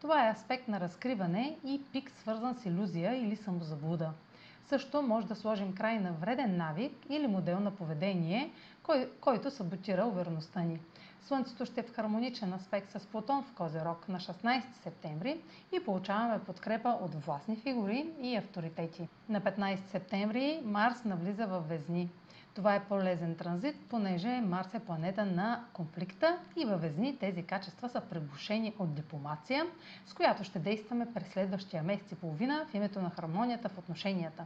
Това е аспект на разкриване и пик, свързан с илюзия или самозаблуда. Също може да сложим край на вреден навик или модел на поведение, който саботира увереността ни. Слънцето ще е в хармоничен аспект с Плутон в Козирог на 16 септември и получаваме подкрепа от властни фигури и авторитети. На 15 септември Марс навлиза във Везни. Това е полезен транзит, понеже Марс е планета на конфликта и във Везни тези качества са приглушени от дипломация, с която ще действаме през следващия месец и половина в името на хармонията в отношенията.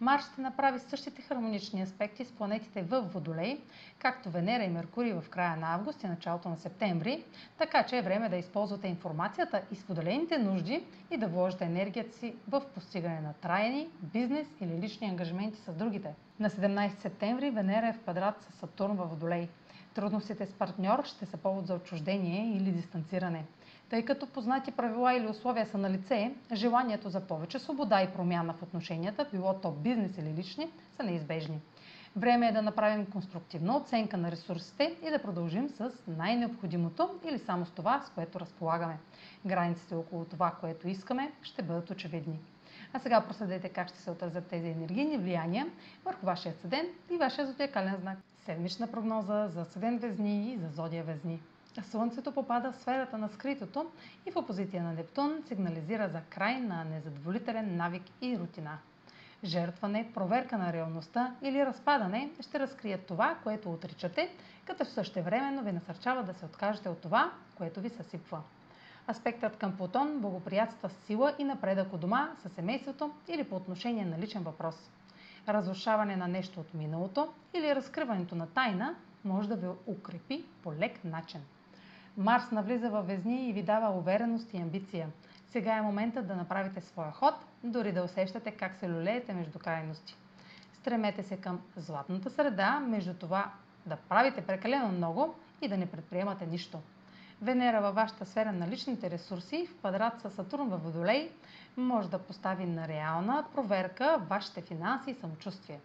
Марс ще направи същите хармонични аспекти с планетите в Водолей, както Венера и Меркурий в края на август и началото на септември, така че е време да използвате информацията и споделените нужди и да вложите енергията си в постигане на трайни, бизнес или лични ангажименти с другите. На 17 септември Венера е в квадрат с Сатурн във Водолей. Трудностите с партньор ще са повод за отчуждение или дистанциране. Тъй като познати правила или условия са на лице, желанието за повече свобода и промяна в отношенията, било то бизнес или лични, са неизбежни. Време е да направим конструктивна оценка на ресурсите и да продължим с най-необходимото или само с това, с което разполагаме. Границите около това, което искаме, ще бъдат очевидни. А сега проследете как ще се отразят тези енергийни влияния върху вашия асцендент и вашия зодиакален знак. Седмична прогноза за асцендент Везни и за зодия Везни. Слънцето попада в сферата на скритото и в опозиция на Нептун сигнализира за край на незадоволителен навик и рутина. Жертване, проверка на реалността или разпадане ще разкрият това, което отричате, като същевременно ви насърчава да се откажете от това, което ви съсипва. Аспектът към Плутон благоприятства сила и напредък у дома, със семейството или по отношение на личен въпрос. Разрушаване на нещо от миналото или разкриването на тайна може да ви укрепи по лек начин. Марс навлиза във Везни и ви дава увереност и амбиция. Сега е моментът да направите своя ход, дори да усещате как се люлеете между крайности. Стремете се към златната среда, между това да правите прекалено много и да не предприемате нищо. Венера във вашата сфера на личните ресурси, в квадрат с Сатурн във Водолей, може да постави на реална проверка вашите финанси и самочувствие.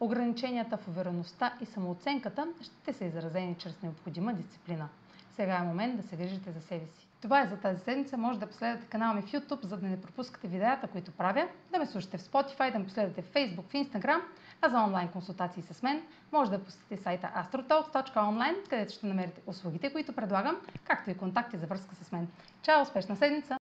Ограниченията в увереността и самооценката ще са изразени чрез необходима дисциплина. Сега е момент да се грижите за себе си. Това е за тази седмица. Може да последвате канала ми в YouTube, за да не пропускате видеята, които правя, да ме слушате в Spotify, да ме последвате в Facebook, в Instagram, а за онлайн консултации с мен може да посетите сайта astrotalks.online, където ще намерите услугите, които предлагам, както и контакти за връзка с мен. Чао! Успешна седмица!